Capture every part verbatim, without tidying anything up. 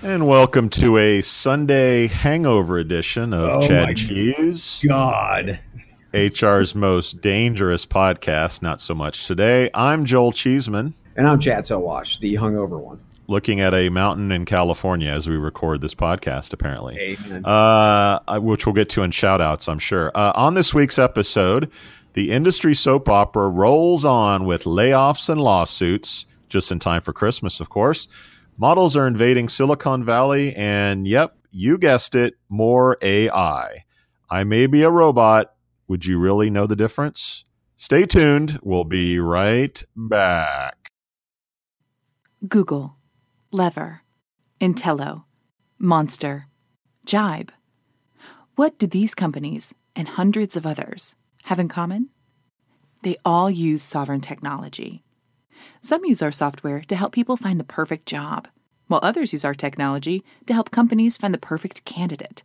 And welcome to a Sunday hangover edition of oh Chad Cheese. God. H R's most dangerous podcast. Not so much today. I'm Joel Cheeseman. And I'm Chad Sowash, the hungover one. Looking at a mountain in California as we record this podcast, apparently. Amen. Uh, which we'll get to in shout outs, I'm sure. Uh, on this week's episode, the industry soap opera rolls on with layoffs and lawsuits, just in time for Christmas, of course. Models are invading Silicon Valley, and yep, you guessed it, more A I. I may be a robot. Would you really know the difference? Stay tuned. We'll be right back. Google, Lever, Intello, Monster, Jibe. What do these companies and hundreds of others have in common? They all use Sovren technology. Some use our software to help people find the perfect job, while others use our technology to help companies find the perfect candidate.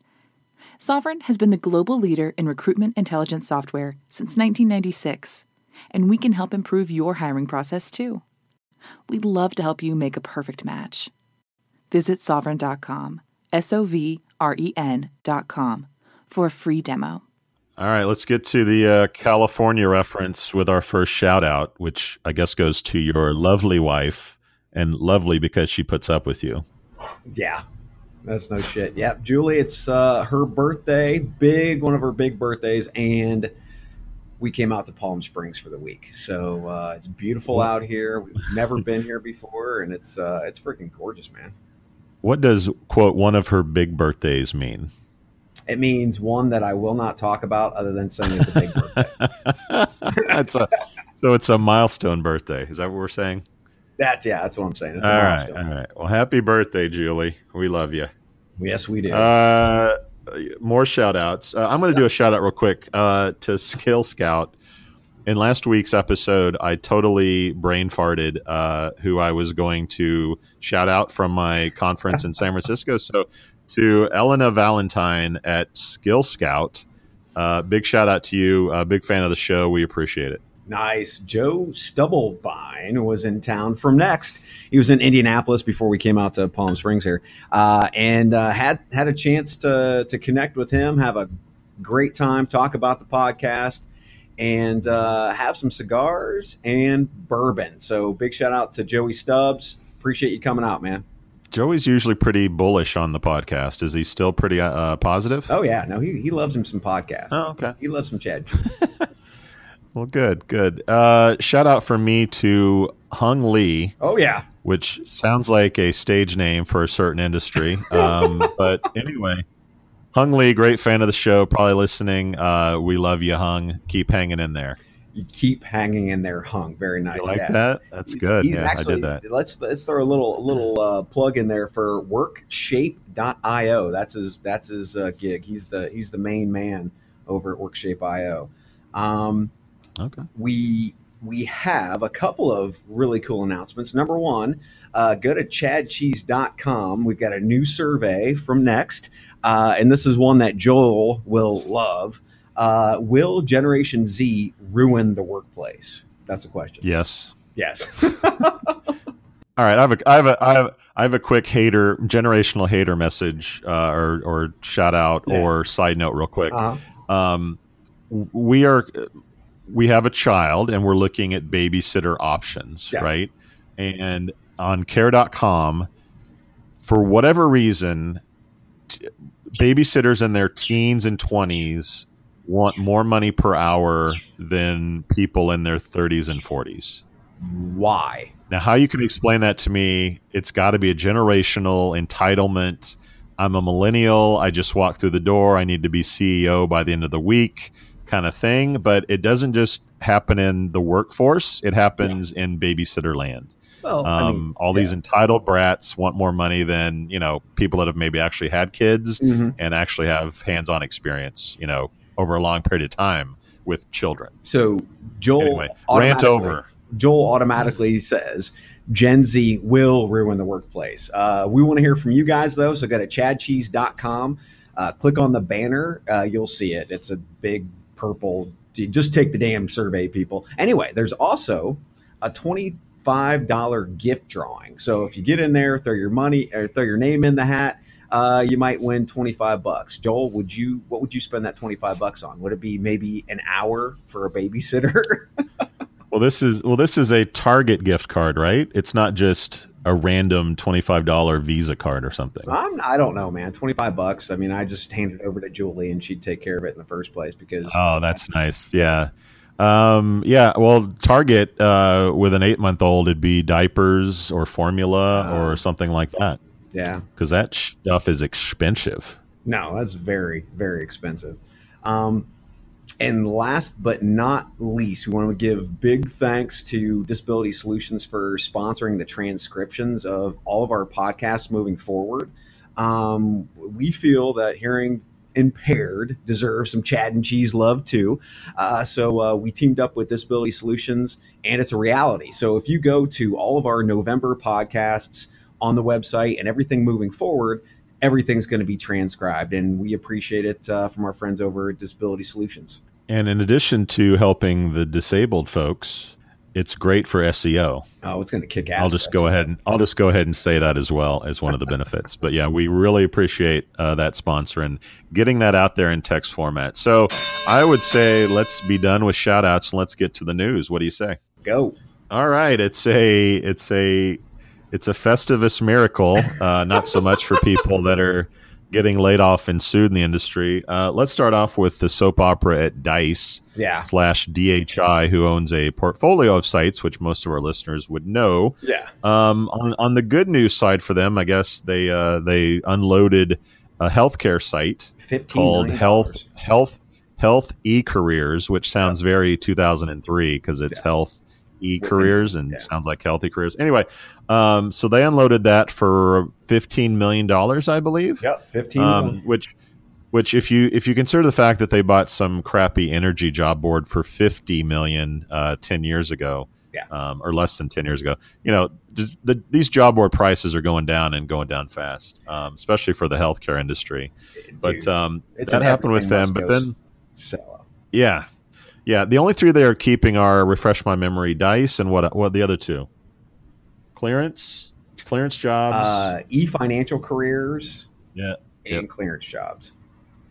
Sovren has been the global leader in recruitment intelligence software since nineteen ninety-six, and we can help improve your hiring process too. We'd love to help you make a perfect match. Visit Sovren dot com, S O V R E N dot com, for a free demo. All right, let's get to the uh, California reference with our first shout out, which I guess goes to your lovely wife, and lovely because she puts up with you. Yeah, that's no shit. Yep, Julie, it's uh, her birthday, big one of her big birthdays, and we came out to Palm Springs for the week. So uh, it's beautiful out here. We've never been here before, and it's uh, it's freaking gorgeous, man. What does, quote, one of her big birthdays mean? It means one that I will not talk about other than saying it's a big birthday. That's a, so it's a milestone birthday. Is that what we're saying? That's, yeah, that's what I'm saying. It's all a milestone. Right, all right. Well, happy birthday, Julie. We love you. Yes, we do. Uh, more shout outs. Uh, I'm going to do a shout out real quick uh, to Skill Scout. In last week's episode, I totally brain farted uh, who I was going to shout out from my conference in San Francisco. So, to Helena Valentine at Skill Scout. Uh, big shout out to you. Uh, big fan of the show. We appreciate it. Nice. Joe Stubblebine was in town from Next. He was in Indianapolis before we came out to Palm Springs here, uh, and uh, had had a chance to to connect with him, have a great time, talk about the podcast, and uh, have some cigars and bourbon. So big shout out to Joey Stubbs. Appreciate you coming out, man. Joey's usually pretty bullish on the podcast. Is he still pretty uh, positive? Oh, yeah. No, he, he loves him some podcasts. Oh, okay. He loves some Chad. Well, good, good. Uh, shout out from me to Hung Lee. Oh, yeah. Which sounds like a stage name for a certain industry. Um, but anyway, Hung Lee, great fan of the show, probably listening. Uh, we love you, Hung. Keep hanging in there. You keep hanging in there, Hung. Very nice. You like yeah. that? That's he's, good. He's yeah, actually, I did that. Let's let's throw a little a little uh, plug in there for workshape dot I O. That's his that's his uh, gig. He's the he's the main man over at workshape dot I O. Um, okay. We we have a couple of really cool announcements. Number one, uh, go to chad cheese dot com. We've got a new survey from Next, uh, and this is one that Joel will love. Uh, will Generation Z ruin the workplace? That's the question. Yes. Yes. All right. I have a, I have a, I have, I have a quick hater, generational hater message, uh, or, or shout out yeah. or side note real quick. Uh-huh. Um, we are, we have a child and we're looking at babysitter options, yeah. right? And on care dot com, for whatever reason, t- babysitters in their teens and twenties want more money per hour than people in their thirties and forties. Why? Now, how you can explain that to me, it's got to be a generational entitlement. I'm a millennial. I just walked through the door. I need to be C E O by the end of the week kind of thing. But it doesn't just happen in the workforce. It happens yeah. in babysitter land. Well, um, I mean, all yeah. these entitled brats want more money than, you know, people that have maybe actually had kids mm-hmm. and actually have hands-on experience, you know, over a long period of time with children. So Joel, anyway, rant over. Joel automatically says Gen Z will ruin the workplace. Uh, we want to hear from you guys, though. So go to chad cheese dot com, uh, click on the banner. Uh, you'll see it. It's a big purple. Just take the damn survey, people. Anyway, there's also a twenty-five dollars gift drawing. So if you get in there, throw your money or throw your name in the hat, uh, you might win twenty-five bucks. Joel, would you, what would you spend that twenty-five bucks on? Would it be maybe an hour for a babysitter? Well, this is, well, this is a Target gift card, right? It's not just a random twenty-five dollars Visa card or something. I'm, I don't know, man. twenty-five bucks. I mean, I just handed it over to Julie and she'd take care of it in the first place because. Oh, that's nice. Yeah. Um, yeah. Well, Target, uh, with an eight month old, it'd be diapers or formula uh, or something like that. Yeah. Cause that stuff is expensive. No, that's very, very expensive. Um, And last but not least, we want to give big thanks to Disability Solutions for sponsoring the transcriptions of all of our podcasts moving forward. Um, we feel that hearing impaired deserves some Chad and Cheese love too. Uh, so uh, we teamed up with Disability Solutions, and it's a reality. So if you go to all of our November podcasts on the website and everything moving forward, everything's going to be transcribed, and we appreciate it uh, from our friends over at Disability Solutions. And in addition to helping the disabled folks, it's great for S E O. Oh, it's going to kick ass. I'll just go ahead and I'll just go ahead and say that as well as one of the benefits. But yeah, we really appreciate uh, that sponsor and getting that out there in text format. So I would say let's be done with shout outs and let's get to the news. What do you say? Go. All right. It's a it's a. It's a Festivus miracle, uh, not so much for people that are getting laid off and sued in the industry. Uh, let's start off with the soap opera at Dice yeah. slash D H I, who owns a portfolio of sites, which most of our listeners would know. Yeah. Um, on, on the good news side for them, I guess they uh, they unloaded a healthcare site called Health Health Health E-Careers, which sounds very two thousand three because it's yes. Health E-Careers and yeah. sounds like Health E-Careers. Anyway, um, so they unloaded that for fifteen million dollars, I believe. Yep, fifteen million dollars. Um, which, which if you if you consider the fact that they bought some crappy energy job board for fifty million dollars uh, ten years ago, yeah. um, or less than ten years ago, you know, the, these job board prices are going down and going down fast, um, especially for the healthcare industry. Dude, but um, that happened with them. But then, sell yeah. Yeah, the only three they are keeping are, refresh my memory, Dice, and what what are the other two? Clearance? Clearance Jobs? Uh, E-Financial Careers yeah, and yep. Clearance Jobs.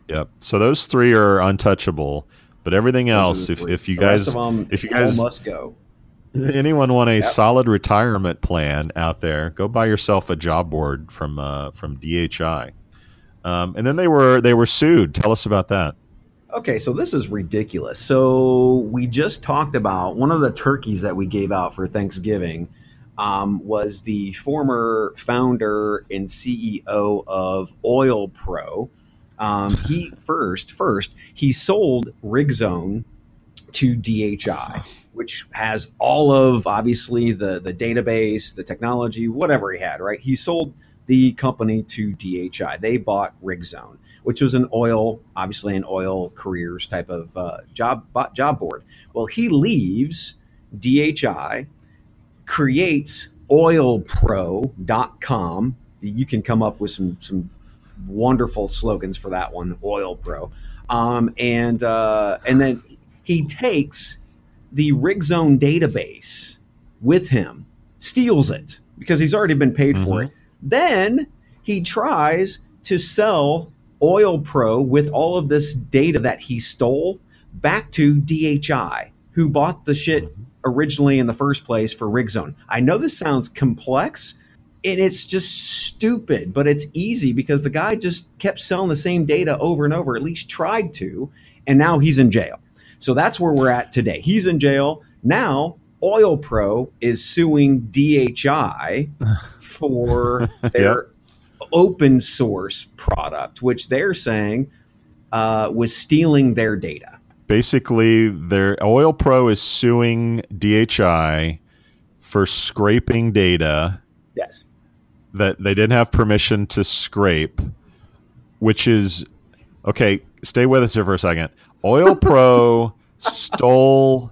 Yep. So those three are untouchable, but everything else, if, if you the guys... Rest of them, if you guys must go. Anyone want a yep. solid retirement plan out there, go buy yourself a job board from uh, from D H I. Um, and then they were they were sued. Tell us about that. Okay, so this is ridiculous. So we just talked about one of the turkeys that we gave out for Thanksgiving um, was the former founder and C E O of Oil Pro. Um, he first, first he sold RigZone to D H I, which has all of obviously the the database, the technology, whatever he had. Right, he sold the company to D H I. They bought RigZone, which was an oil, obviously an oil careers type of uh, job job board. Well, he leaves D H I, creates oil pro dot com. You can come up with some some wonderful slogans for that one, OilPro. Um, and uh, and then he takes the RigZone database with him, steals it because he's already been paid mm-hmm. for it. Then he tries to sell Oil Pro with all of this data that he stole back to D H I, who bought the shit originally in the first place for RigZone. I know this sounds complex, and it's just stupid, but it's easy because the guy just kept selling the same data over and over, at least tried to, and now he's in jail. So that's where we're at today. He's in jail. Now Oil Pro is suing D H I for their yep. open source product, which they're saying uh, was stealing their data. Basically, their Oil Pro is suing D H I for scraping data. Yes. That they didn't have permission to scrape, which is, okay, stay with us here for a second. Oil Pro stole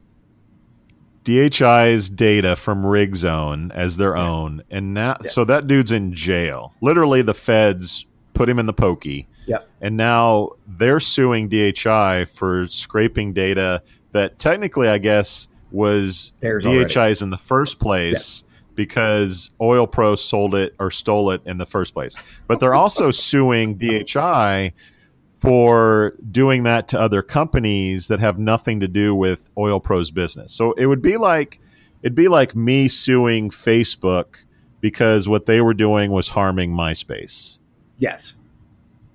D H I's data from RigZone as their yes. own. And now, yeah. so that dude's in jail. Literally, the feds put him in the pokey. Yep. And now they're suing D H I for scraping data that technically, I guess, was There's D H I's already. in the first place. Yep. Because Oil Pro sold it or stole it in the first place. But they're also suing D H I for doing that to other companies that have nothing to do with Oil Pro's business. So it would be like it'd be like me suing Facebook because what they were doing was harming MySpace. Yes.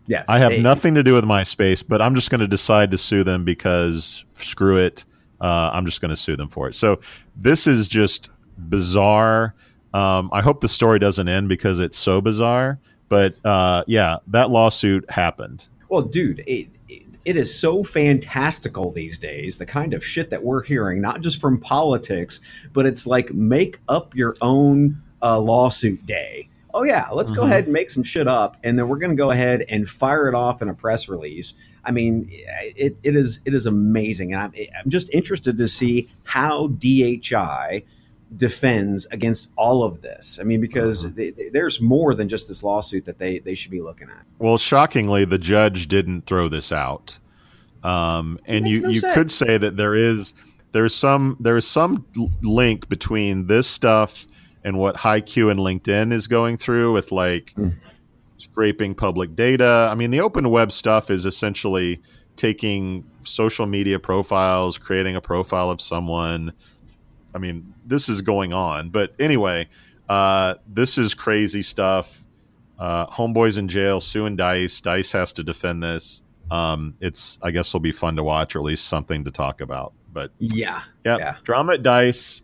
Yes. I have they, nothing to do with MySpace, but I'm just going to decide to sue them because screw it. Uh, I'm just going to sue them for it. So this is just bizarre. Um, I hope the story doesn't end because it's so bizarre. But uh, yeah, that lawsuit happened. Well, dude, it, it it is so fantastical these days, the kind of shit that we're hearing, not just from politics, but it's like make up your own uh, lawsuit day. Oh, yeah, let's mm-hmm. go ahead and make some shit up. And then we're going to go ahead and fire it off in a press release. I mean, it it is it is amazing. And I'm, I'm just interested to see how D H I defends against all of this. I mean, because uh-huh. they, they, there's more than just this lawsuit that they, they should be looking at. Well, shockingly, the judge didn't throw this out. Um, and you, no you could say that there is there's some there is some link between this stuff and what HiQ and LinkedIn is going through with like mm. scraping public data. I mean, the open web stuff is essentially taking social media profiles, creating a profile of someone. I mean, this is going on. But anyway, uh, this is crazy stuff. Uh, Homeboy's in jail, suing Dice. Dice has to defend this. Um, it's, I guess, will be fun to watch, or at least something to talk about. But yeah, yeah, yeah. Drama at Dice,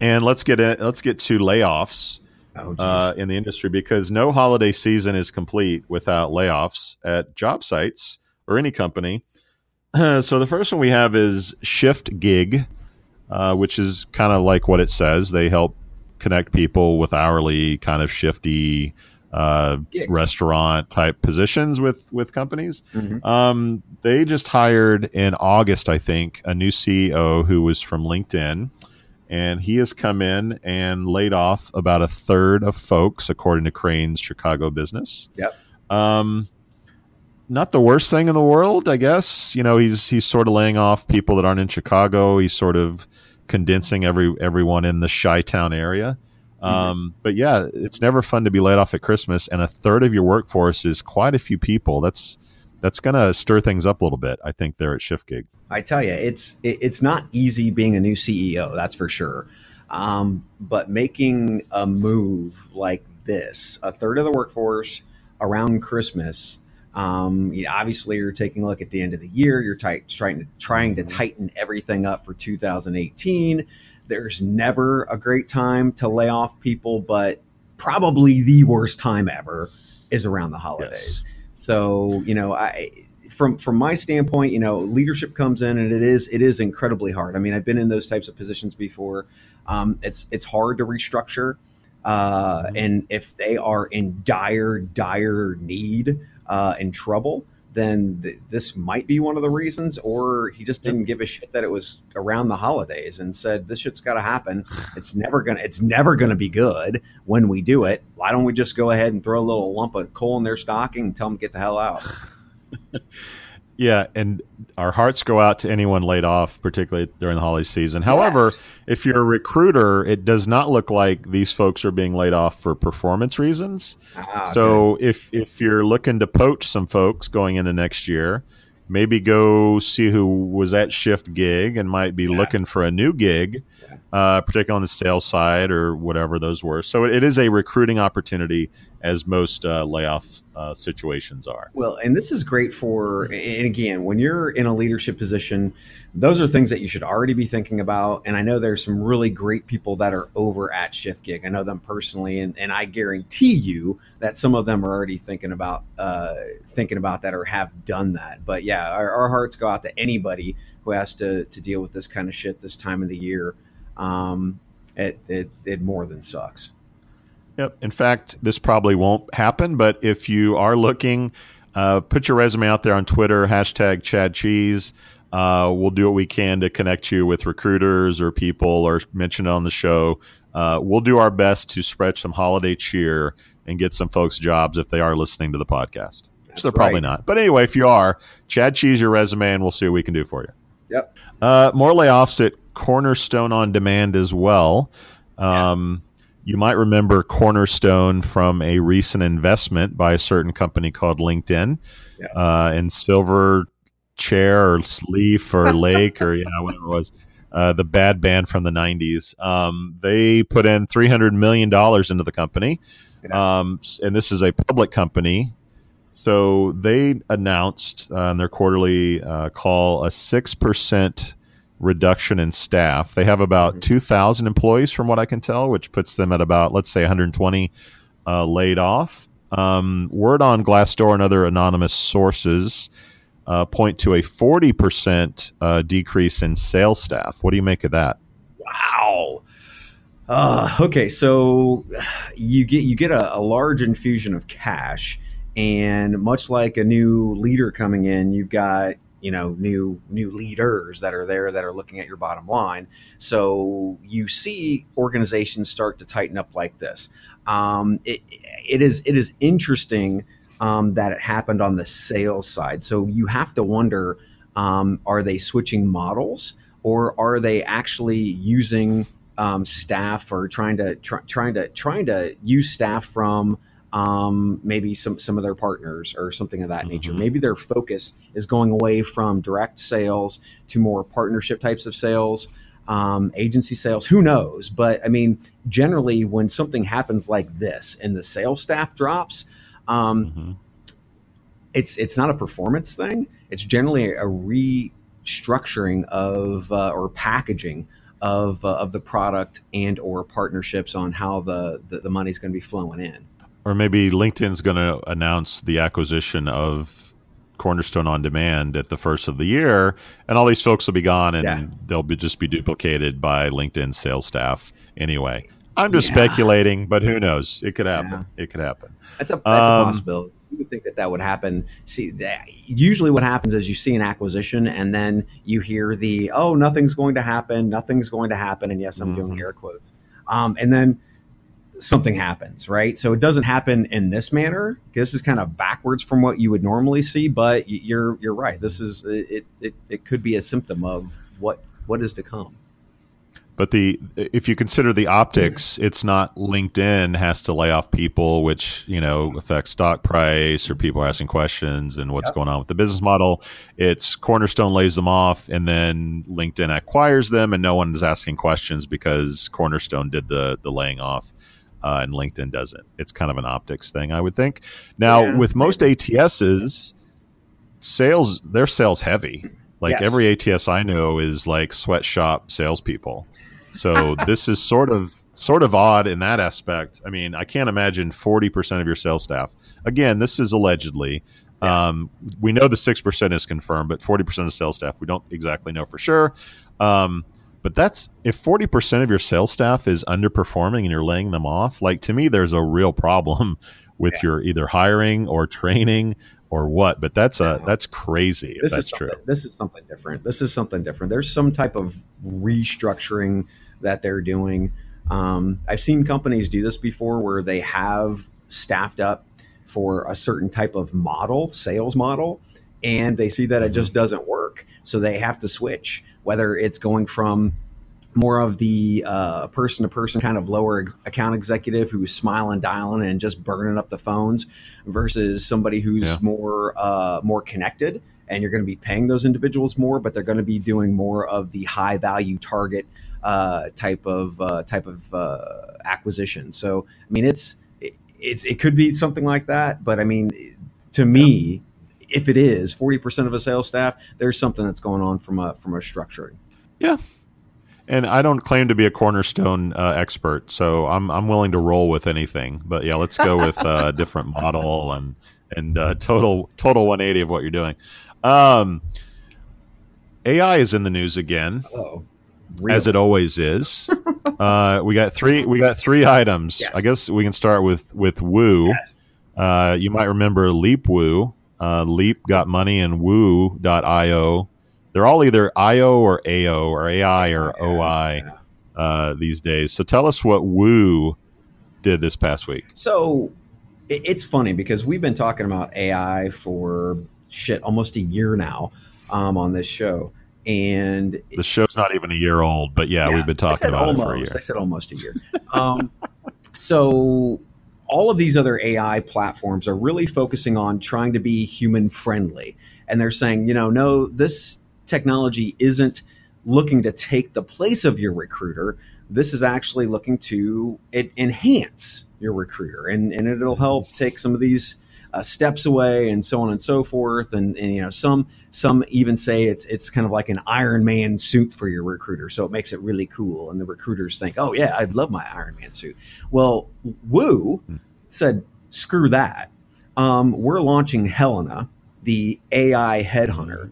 and let's get in, let's get to layoffs oh, uh, in the industry, because no holiday season is complete without layoffs at job sites or any company. Uh, so the first one we have is ShiftGig. Uh, which is kind of like what it says. They help connect people with hourly kind of shifty uh, restaurant type positions with, with companies. Mm-hmm. Um, they just hired in August, I think, a new C E O who was from LinkedIn, and he has come in and laid off about a third of folks, according to Crain's Chicago business. Yep. Um, Not the worst thing in the world, I guess. You know, he's he's sort of laying off people that aren't in Chicago. He's sort of condensing every everyone in the Chi-Town area. Mm-hmm. Um, but yeah, it's never fun to be laid off at Christmas, and a third of your workforce is quite a few people. That's that's going to stir things up a little bit, I think, there at ShiftGig. I tell you, it's it, it's not easy being a new C E O, that's for sure. Um, but making a move like this, a third of the workforce around Christmas. Um, you know, obviously, you're taking a look at the end of the year. You're tight, trying to trying to tighten everything up for two thousand eighteen. There's never a great time to lay off people, but probably the worst time ever is around the holidays. Yes. So, you know, I from from my standpoint, you know, leadership comes in, and it is it is incredibly hard. I mean, I've been in those types of positions before. Um, it's it's hard to restructure, uh, and if they are in dire dire need. Uh, in trouble, then th- this might be one of the reasons, or he just didn't give a shit that it was around the holidays and said, this shit's got to happen. It's never going to, it's never going to be good when we do it. Why don't we just go ahead and throw a little lump of coal in their stocking and tell them to get the hell out? Yeah. And our hearts go out to anyone laid off, particularly during the holiday season. However, yes. if you're a recruiter, it does not look like these folks are being laid off for performance reasons. Ah, so okay. if, if you're looking to poach some folks going into next year, maybe go see who was at ShiftGig and might be yeah. looking for a new gig, yeah. uh, particularly on the sales side or whatever those were. So it, it is a recruiting opportunity, as most uh, layoff uh, situations are. Well, and this is great for, and again, when you're in a leadership position, those are things that you should already be thinking about. And I know there's some really great people that are over at ShiftGig. I know them personally, and, and I guarantee you that some of them are already thinking about uh, thinking about that or have done that. But yeah, our, our hearts go out to anybody who has to, to deal with this kind of shit this time of the year. Um, it it it more than sucks. Yep. In fact, this probably won't happen, but if you are looking, uh, put your resume out there on Twitter, hashtag Chad Cheese. Uh, we'll do what we can to connect you with recruiters or people or mention it on the show. Uh, we'll do our best to spread some holiday cheer and get some folks jobs if they are listening to the podcast. That's so they're right. Probably not. But anyway, if you are, Chad Cheese your resume and we'll see what we can do for you. Yep. Uh, more layoffs at Cornerstone on Demand as well. Um, yeah. You might remember Cornerstone from a recent investment by a certain company called LinkedIn, yeah. uh, and Silver Chair or Leaf or Lake or yeah, whatever it was, uh, the bad band from the nineties. Um, they put in three hundred million dollars into the company, yeah. um, and this is a public company. So they announced uh, on their quarterly uh, call a six percent reduction in staff. They have about two thousand employees from what I can tell, which puts them at about, let's say, one hundred twenty uh, laid off. Um, word on Glassdoor and other anonymous sources uh, point to a forty percent uh, decrease in sales staff. What do you make of that? Wow. Uh, okay, so you get you get a, a large infusion of cash, and much like a new leader coming in, you've got you know, new new leaders that are there that are looking at your bottom line. So you see organizations start to tighten up like this. Um, it, it is it is interesting um, that it happened on the sales side. So you have to wonder, um, are they switching models or are they actually using um, staff or trying to try, trying to trying to use staff from Um, maybe some, some of their partners or something of that mm-hmm. nature. Maybe their focus is going away from direct sales to more partnership types of sales, um, agency sales, who knows? But I mean, generally when something happens like this and the sales staff drops, um, mm-hmm. it's, it's not a performance thing. It's generally a restructuring of, uh, or packaging of, uh, of the product and or partnerships on how the, the, the money's going to be flowing in. Or maybe LinkedIn's going to announce the acquisition of Cornerstone on Demand at the first of the year, and all these folks will be gone, and yeah. they'll be just be duplicated by LinkedIn sales staff anyway. I'm just yeah. speculating, but who knows? It could happen. Yeah. It could happen. That's a, that's um, a possibility. You would think that that would happen. See, that, usually what happens is you see an acquisition, and then you hear the, oh, nothing's going to happen, nothing's going to happen, and yes, I'm mm-hmm. doing air quotes. Um, and then something happens, right? So it doesn't happen in this manner. This is kind of backwards from what you would normally see, but you're you're right. This is it. It, it could be a symptom of what what is to come. But the if you consider the optics, it's not LinkedIn has to lay off people, which you know affects stock price or people asking questions and what's yep. going on with the business model. It's Cornerstone lays them off, and then LinkedIn acquires them, and no one is asking questions because Cornerstone did the the laying off. Uh, and LinkedIn doesn't. It's kind of an optics thing, I would think. Now, yeah. with most A T Ss, sales they're sales heavy. Like yes. every A T S I know is like sweatshop salespeople. So this is sort of sort of odd in that aspect. I mean, I can't imagine forty percent of your sales staff. Again, this is allegedly. Yeah. Um, we know the six percent is confirmed, but forty percent of sales staff we don't exactly know for sure. Um, But that's if forty percent of your sales staff is underperforming and you're laying them off, like to me, there's a real problem with yeah. your either hiring or training or what. But that's a yeah. that's crazy. This if that's is true. This is something different. This is something different. There's some type of restructuring that they're doing. Um, I've seen companies do this before where they have staffed up for a certain type of model, sales model. And they see that it just doesn't work. So they have to switch, whether it's going from more of the uh, person-to-person kind of lower ex- account executive who's smiling, dialing, and just burning up the phones versus somebody who's yeah. more uh, more connected. And you're going to be paying those individuals more, but they're going to be doing more of the high-value target uh, type of uh, type of uh, acquisition. So, I mean, it's it, it's it could be something like that. But, I mean, to me... Yeah. If it is forty percent of a sales staff, there's something that's going on from a from a structuring. Yeah, and I don't claim to be a Cornerstone uh, expert, so I'm I'm willing to roll with anything. But yeah, let's go with a uh, different model and and uh, total total one eighty of what you're doing. Um, A I is in the news again, oh, as it always is. uh, we got three. We got three items. Yes. I guess we can start with with Woo. Yes. Uh, you might remember Leap Woo. Uh, Leap got money and Woo dot I O. They're all either I O or A O or A I or O I uh, these days. So tell us what Woo did this past week. So it's funny because we've been talking about A I for shit almost a year now um, on this show. And the show's not even a year old, but yeah, yeah we've been talking about almost, it for a year. I said almost a year. Um, so all of these other A I platforms are really focusing on trying to be human friendly. And they're saying, you know, no, this technology isn't looking to take the place of your recruiter. This is actually looking to it enhance your recruiter, and, and it'll help take some of these Uh, steps away and so on and so forth. And, and, you know, some some even say it's it's kind of like an Iron Man suit for your recruiter. So it makes it really cool. And the recruiters think, oh, yeah, I'd love my Iron Man suit. Well, Woo said, screw that. Um, we're launching Helena, the A I headhunter.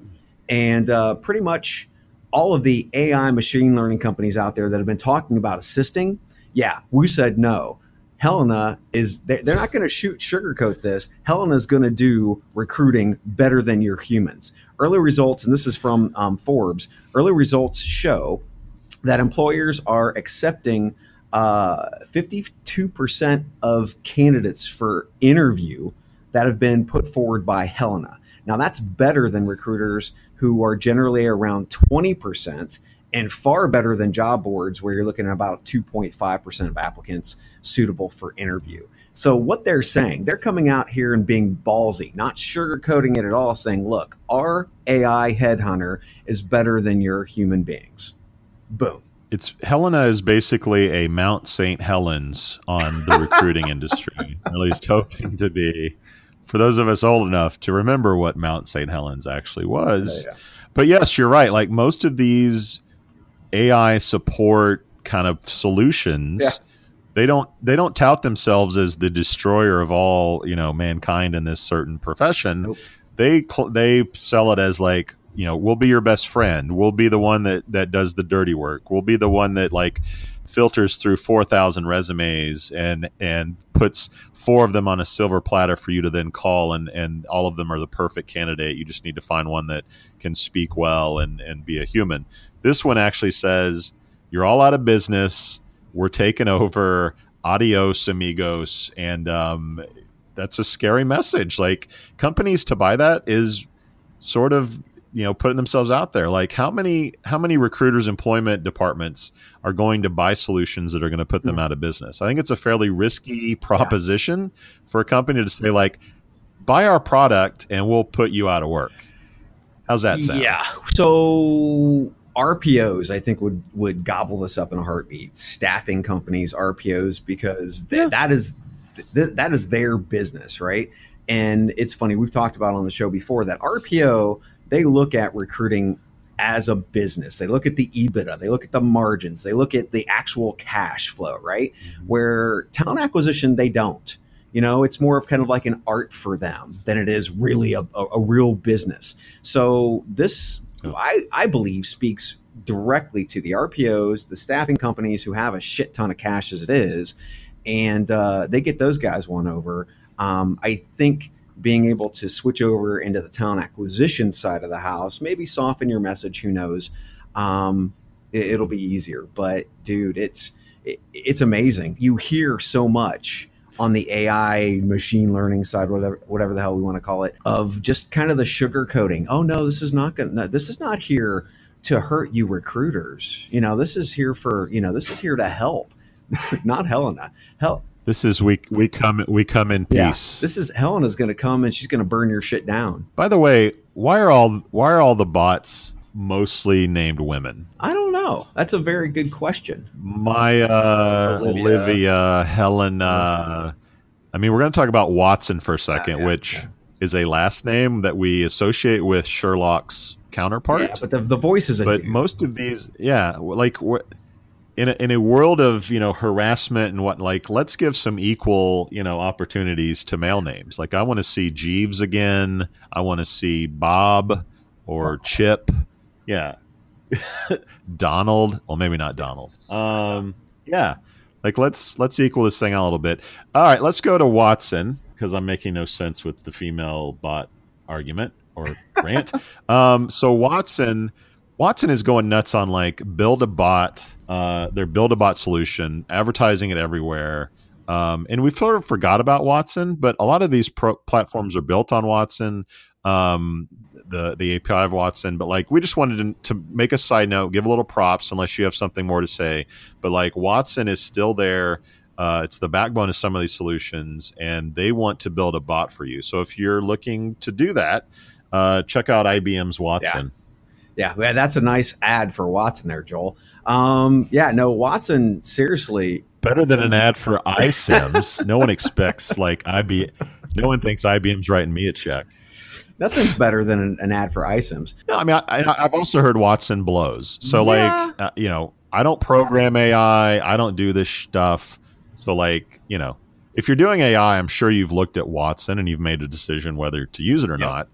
And uh, pretty much all of the A I machine learning companies out there that have been talking about assisting. Yeah, Woo said no. Helena is, they're not going to shoot sugarcoat this. Helena is going to do recruiting better than your humans. Early results, and this is from um, Forbes, early results show that employers are accepting uh, fifty-two percent of candidates for interview that have been put forward by Helena. Now, that's better than recruiters who are generally around twenty percent. And far better than job boards, where you're looking at about two point five percent of applicants suitable for interview. So what they're saying, they're coming out here and being ballsy, not sugarcoating it at all, saying, look, our A I headhunter is better than your human beings. Boom. It's Helena is basically a Mount Saint Helens on the recruiting industry, at least hoping to be, for those of us old enough to remember what Mount Saint Helens actually was. Yeah, yeah. But yes, you're right. Like most of these A I support kind of solutions, yeah. they don't they don't tout themselves as the destroyer of all, you know, mankind in this certain profession. Nope. They cl- they sell it as like, you know, we'll be your best friend. We'll be the one that, that does the dirty work. We'll be the one that like filters through four thousand resumes and and puts four of them on a silver platter for you to then call, and, and all of them are the perfect candidate. You just need to find one that can speak well and, and be a human. This one actually says, you're all out of business. We're taking over. Adios, amigos. And um, that's a scary message. Like companies to buy that is sort of, you know, putting themselves out there. Like how many how many recruiters' employment departments are going to buy solutions that are going to put them out of business? I think it's a fairly risky proposition yeah. for a company to say, like, buy our product and we'll put you out of work. How's that sound? Yeah. So R P Os, I think, would would gobble this up in a heartbeat. Staffing companies, R P Os, because th- yeah. that is th- that is their business, right? And it's funny, we've talked about on the show before that R P O, they look at recruiting as a business. They look at the EBITDA, they look at the margins, they look at the actual cash flow, right? Mm-hmm. Where talent acquisition, they don't. You know, it's more of kind of like an art for them than it is really a, a, a real business. So this, I, I believe, speaks directly to the R P Os, the staffing companies who have a shit ton of cash as it is, and uh, they get those guys won over. Um, I think being able to switch over into the talent acquisition side of the house, maybe soften your message, who knows, um, it, it'll be easier. But, dude, it's it, it's amazing. You hear so much on the A I machine learning side, whatever whatever the hell we want to call it, of just kind of the sugarcoating. Oh no, this is not going. No, this is not here to hurt you, recruiters. You know, this is here for you know, this is here to help, not Helena. Help. This is we we come we come in peace. Yeah. This is Helena's going to come and she's going to burn your shit down. By the way, why are all why are all the bots mostly named women? I don't know. That's a very good question. Maya, uh, Olivia. Olivia, Helena. I mean, we're going to talk about Watson for a second, yeah, yeah, which yeah. is a last name that we associate with Sherlock's counterpart. Yeah, but the, the voice is a But dude. Most of these, yeah, like in a, in a world of, you know, harassment and what, like, let's give some equal, you know, opportunities to male names. Like, I want to see Jeeves again. I want to see Bob or oh. Chip. Yeah. Donald. Well, maybe not Donald. Um, Yeah. Like, let's let's equal this thing out a little bit. All right, let's go to Watson, because I'm making no sense with the female bot argument or rant. um, so Watson Watson is going nuts on, like, build a bot, uh, their build a bot solution, advertising it everywhere. Um, and we've sort of forgot about Watson, but a lot of these pro- platforms are built on Watson, um, the the A P I of Watson. But, like, we just wanted to, to make a side note, give a little props, unless you have something more to say. But, like, Watson is still there. Uh, it's the backbone of some of these solutions, and they want to build a bot for you. So if you're looking to do that, uh, check out I B M's Watson. Yeah. yeah, yeah, that's a nice ad for Watson there, Joel. Um, yeah, no, Watson, seriously. Better than an ad for I C I M S. No one expects, like, I B M. No one thinks I B M's writing me a check. Nothing's better than an, an ad for I C I M S. No, I mean, I, I, I've also heard Watson blows. So, yeah. like, uh, you know, I don't program A I. I don't do this stuff. So, like, you know, if you're doing A I, I'm sure you've looked at Watson and you've made a decision whether to use it or yeah. not.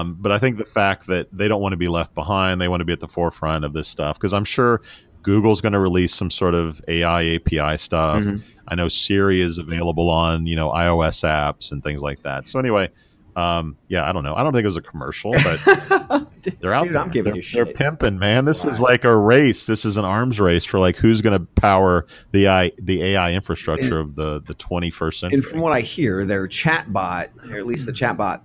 Um, but I think the fact that they don't want to be left behind, they want to be at the forefront of this stuff, because I'm sure Google's going to release some sort of A I A P I stuff. Mm-hmm. I know Siri is available on, you know, iOS apps and things like that. So anyway, um, yeah, I don't know. I don't think it was a commercial, but they're out Dude, there. I'm giving they're, you shit. They're pimping, man. This wow. is like a race. This is an arms race for, like, who's going to power the I, the A I infrastructure and, of the, the twenty-first century. And from what I hear, their chatbot, or at least the chatbot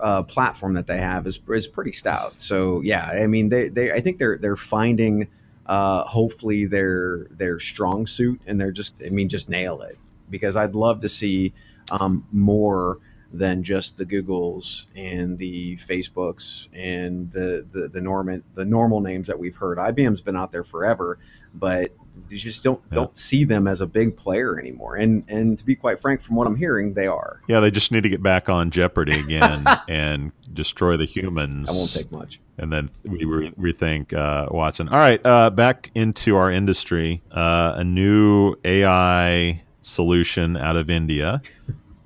uh, platform that they have, is is pretty stout. So yeah, I mean, they they I think they're they're finding. Uh, hopefully their their strong suit, and they're just, I mean, just nail it, because I'd love to see um, more than just the Googles and the Facebooks and the the the normal the normal names that we've heard. I B M's been out there forever, but you just don't yeah. don't see them as a big player anymore. And and to be quite frank, from what I'm hearing, they are. Yeah, they just need to get back on Jeopardy again and destroy the humans. That won't take much. And then we re- rethink uh, Watson. All right, uh, back into our industry. Uh, a new A I solution out of India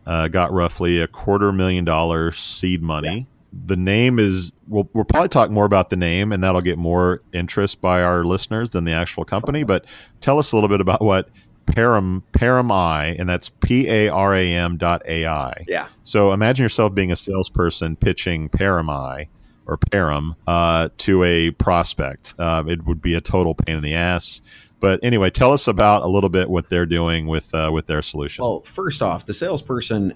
uh, got roughly a quarter million dollar seed money. Yeah. The name is, we'll, we'll probably talk more about the name, and that'll get more interest by our listeners than the actual company. But tell us a little bit about what Param, Param.ai, and that's P A R A M dot A I. Yeah. So imagine yourself being a salesperson pitching Param.ai or Param uh, to a prospect. Uh, it would be a total pain in the ass. But anyway, tell us about a little bit what they're doing with uh, with their solution. Well, first off, the salesperson,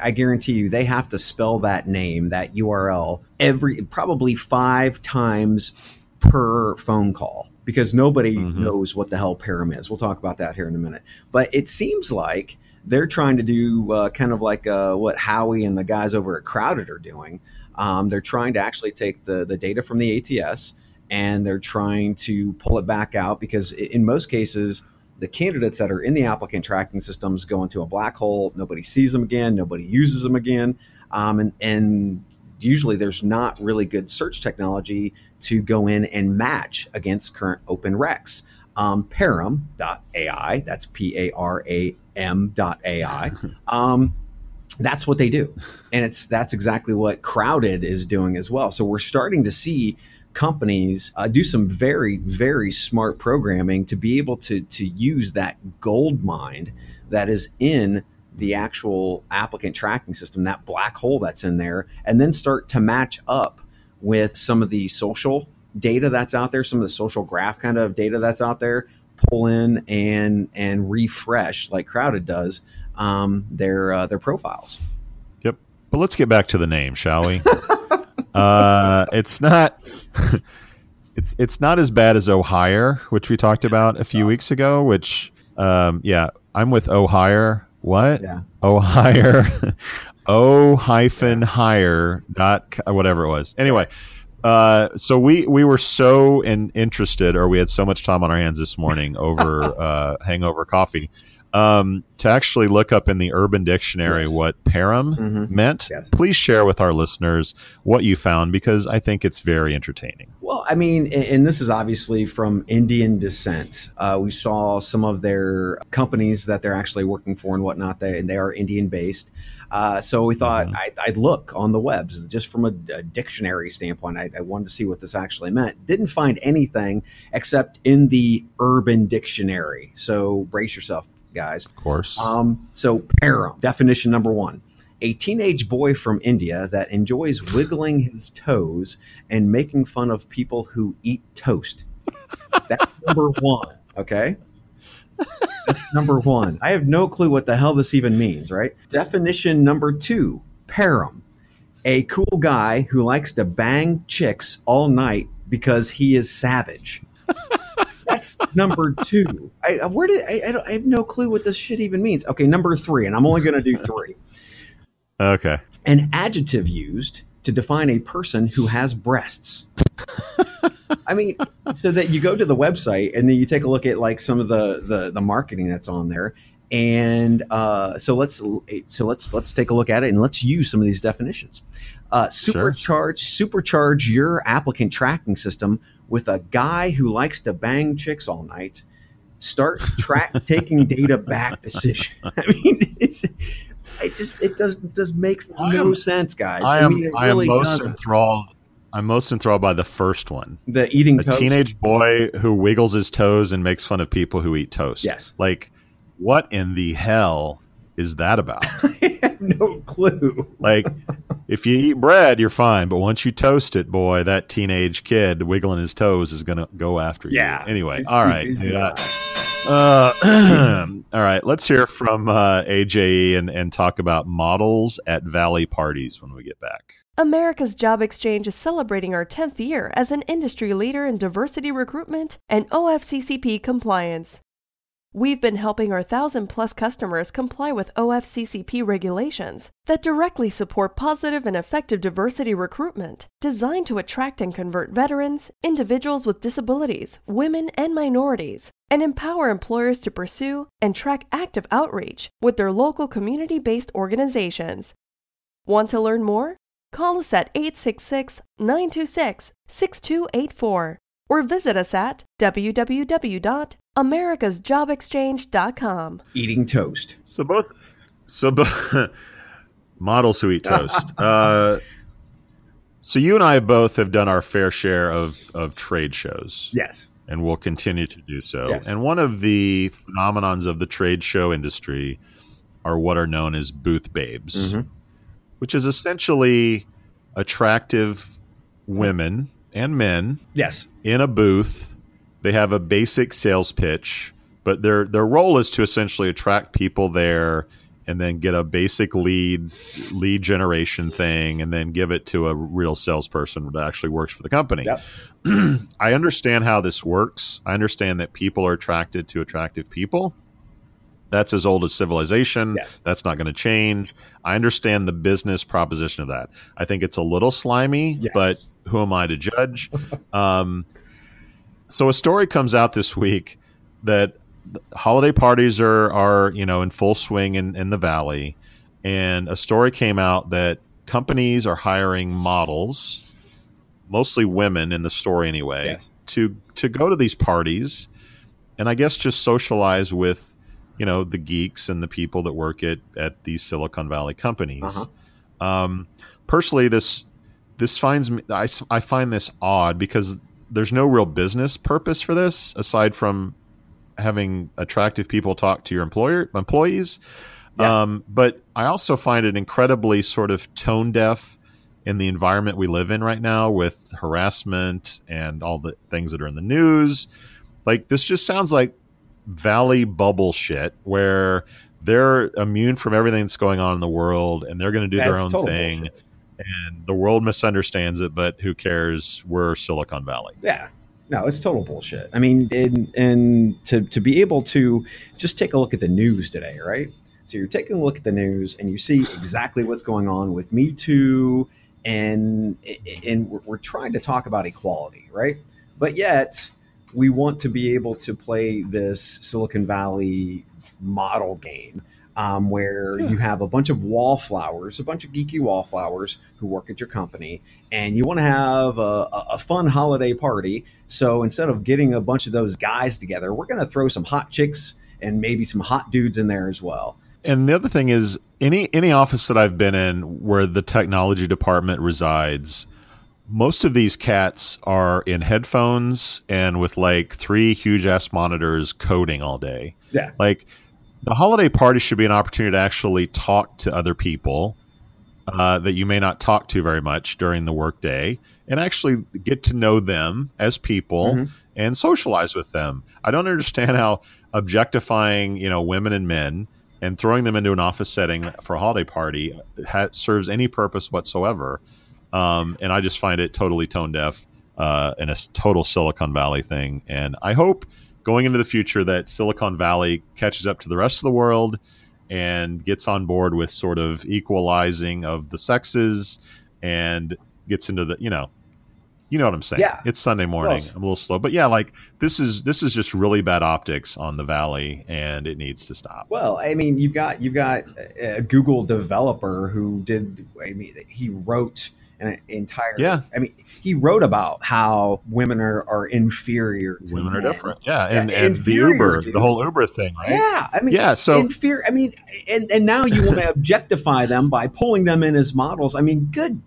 I guarantee you, they have to spell that name, that U R L, every probably five times per phone call, because nobody mm-hmm. knows what the hell Param is. We'll talk about that here in a minute. But it seems like they're trying to do uh, kind of like uh, what Howie and the guys over at Crowded are doing. Um, they're trying to actually take the the data from the A T S. And they're trying to pull it back out, because in most cases, the candidates that are in the applicant tracking systems go into a black hole. Nobody sees them again. Nobody uses them again. Um, and, and usually there's not really good search technology to go in and match against current open recs. Um, Param dot A I, that's P A R A M dot A I. Um, that's what they do. And it's that's exactly what Crowded is doing as well. So we're starting to see companies uh, do some very, very smart programming to be able to to use that gold mine that is in the actual applicant tracking system, that black hole that's in there, and then start to match up with some of the social data that's out there, some of the social graph kind of data that's out there, pull in and and refresh like Crowded does um, their uh, their profiles. Yep. But let's get back to the name, shall we? Uh, it's not, it's it's not as bad as O-hire, which we talked about a few weeks ago. Which, um, yeah, I'm with O-hire. What? Yeah. O-hire, O hyphen hire dot whatever it was. Anyway, uh, so we we were so in, interested, or we had so much time on our hands this morning over uh, hangover coffee. Um, to actually look up in the Urban Dictionary yes. what Param mm-hmm. meant, yes. please share with our listeners what you found, because I think it's very entertaining. Well, I mean, and this is obviously from Indian descent. Uh, we saw some of their companies that they're actually working for and whatnot, they, and they are Indian based. Uh, so we thought mm-hmm. I, I'd look on the webs just from a, a dictionary standpoint. I, I wanted to see what this actually meant. Didn't find anything except in the Urban Dictionary. So brace yourself, guys. Of course. Um, so Param, definition number one. A teenage boy from India that enjoys wiggling his toes and making fun of people who eat toast. That's number one. Okay. That's number one. I have no clue what the hell this even means, right? Definition number two, Param. A cool guy who likes to bang chicks all night because he is savage. That's number two. I, where did, I, I, don't, I have no clue what this shit even means. Okay, number three, and I'm only going to do three. Okay. An adjective used to define a person who has breasts. I mean, so that you go to the website and then you take a look at like some of the, the, the marketing that's on there. And uh, so let's so let's let's take a look at it and let's use some of these definitions. Uh, supercharge, sure. supercharge your applicant tracking system with a guy who likes to bang chicks all night. Start track taking data back decision. I mean, it's. It just it does does makes I no am, sense, guys. I, I mean, am, it really I am most doesn't. enthralled. I'm most enthralled by the first one. The eating a toast. Teenage boy who wiggles his toes and makes fun of people who eat toast. Yes. Like, what in the hell is that about? I have no clue. Like, if you eat bread, you're fine. But once you toast it, boy, that teenage kid wiggling his toes is going to go after you. Yeah. Anyway, it's, all right. Yeah. Uh, all right. Let's hear from uh, A J E and, and talk about models at Valley parties when we get back. America's Job Exchange is celebrating our tenth year as an industry leader in diversity recruitment and O F C C P compliance. We've been helping our one thousand plus customers comply with O F C C P regulations that directly support positive and effective diversity recruitment, designed to attract and convert veterans, individuals with disabilities, women, and minorities, and empower employers to pursue and track active outreach with their local community-based organizations. Want to learn more? Call us at eight six six, nine two six, six two eight four or visit us at w w w dot americas job exchange dot com. Eating toast. So both so bo- models who eat toast. uh, so you and I both have done our fair share of, of trade shows. Yes. And we'll continue to do so. Yes. And one of the phenomenons of the trade show industry are what are known as booth babes. Mm-hmm. Which is essentially attractive women and men. Yes. In a booth. They have a basic sales pitch, but their their role is to essentially attract people there and then get a basic lead lead generation thing and then give it to a real salesperson that actually works for the company. Yep. I understand how this works. I understand that people are attracted to attractive people. That's as old as civilization. Yes. That's not going to change. I understand the business proposition of that. I think it's a little slimy, yes. But who am I to judge? um, so a story comes out this week that holiday parties are, are you know, in full swing in, in the Valley. And a story came out that companies are hiring models, mostly women in the story anyway, yes. to to go to these parties and I guess just socialize with, you know, the geeks and the people that work at, at these Silicon Valley companies. Uh-huh. Um, personally, this this finds me, I, I find this odd because there's no real business purpose for this aside from having attractive people talk to your employer employees. Yeah. Um, but I also find it incredibly sort of tone deaf in the environment we live in right now with harassment and all the things that are in the news. Like this just sounds like Valley bubble shit where they're immune from everything that's going on in the world and they're going to do that's their own total thing bullshit. And the world misunderstands it, but who cares? We're Silicon Valley. Yeah, no, it's total bullshit. I mean, and, and to, to be able to just take a look at the news today, right? So you're taking a look at the news and you see exactly what's going on with Me Too. And, and we're, we're trying to talk about equality, right? But yet, we want to be able to play this Silicon Valley model game um, where yeah. you have a bunch of wallflowers, a bunch of geeky wallflowers who work at your company, and you want to have a, a fun holiday party. So instead of getting a bunch of those guys together, we're going to throw some hot chicks and maybe some hot dudes in there as well. And the other thing is any any office that I've been in where the technology department resides, most of these cats are in headphones and with like three huge ass monitors coding all day. Yeah. Like the holiday party should be an opportunity to actually talk to other people uh, that you may not talk to very much during the workday, and actually get to know them as people mm-hmm. and socialize with them. I don't understand how objectifying, you know, women and men and throwing them into an office setting for a holiday party ha- serves any purpose whatsoever. Um, and I just find it totally tone deaf uh, and a total Silicon Valley thing. And I hope going into the future that Silicon Valley catches up to the rest of the world and gets on board with sort of equalizing of the sexes and gets into the, you know, you know what I'm saying? Yeah. It's Sunday morning. Yes. I'm a little slow, but yeah, like this is, this is just really bad optics on the Valley and it needs to stop. Well, I mean, you've got, you've got a Google developer who did, I mean, he wrote an entire, yeah. I mean, he wrote about how women are, are inferior to women men. Are different. Yeah. And, yeah, and the Uber, dude. The whole Uber thing, right? Yeah. I mean, yeah, so inferior. I mean, and, and now you want to objectify them by pulling them in as models. I mean, good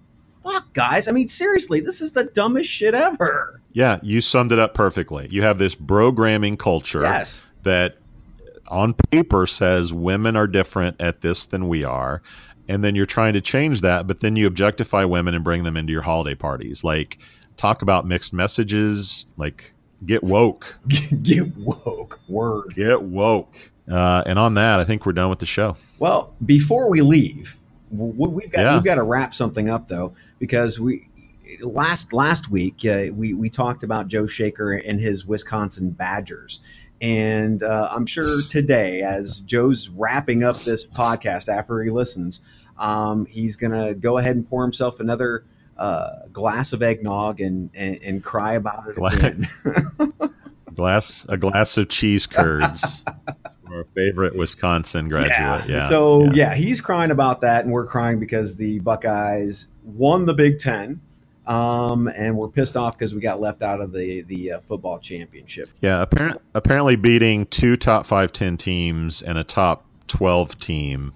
fuck, guys. I mean, seriously, this is the dumbest shit ever. Yeah. You summed it up perfectly. You have this programming culture yes. that on paper says women are different at this than we are. And then you're trying to change that, but then you objectify women and bring them into your holiday parties. Like, talk about mixed messages. Like, get woke. Get woke. Word. Get woke. Uh, and on that, I think we're done with the show. Well, before we leave, we've got yeah. we've got to wrap something up though, because we last last week uh, we we talked about Joe Shaker and his Wisconsin Badgers. And uh, I'm sure today, as Joe's wrapping up this podcast after he listens, um, he's going to go ahead and pour himself another uh, glass of eggnog and, and, and cry about it again. glass, a glass of cheese curds. Our favorite Wisconsin graduate. Yeah. yeah. So, yeah. yeah, he's crying about that. And we're crying because the Buckeyes won the Big Ten. Um, and we're pissed off because we got left out of the, the uh, football championship. Yeah, apparent, apparently beating two top five ten teams and a top twelve team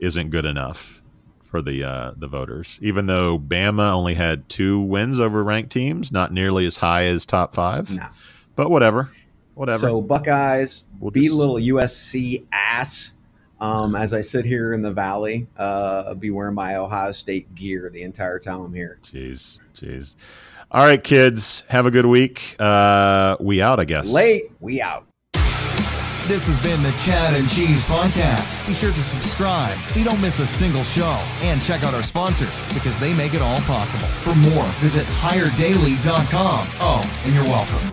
isn't good enough for the uh, the voters, even though Bama only had two wins over ranked teams, not nearly as high as top five. Nah. But whatever. Whatever. So Buckeyes we'll beat just... a little U S C ass. Um, as I sit here in the Valley, uh, I'll be wearing my Ohio State gear the entire time I'm here. Jeez, jeez. All right, kids, have a good week. Uh, we out, I guess. Late, we out. This has been the Chad and Cheese Podcast. Be sure to subscribe so you don't miss a single show. And check out our sponsors because they make it all possible. For more, visit hire daily dot com. Oh, and you're welcome.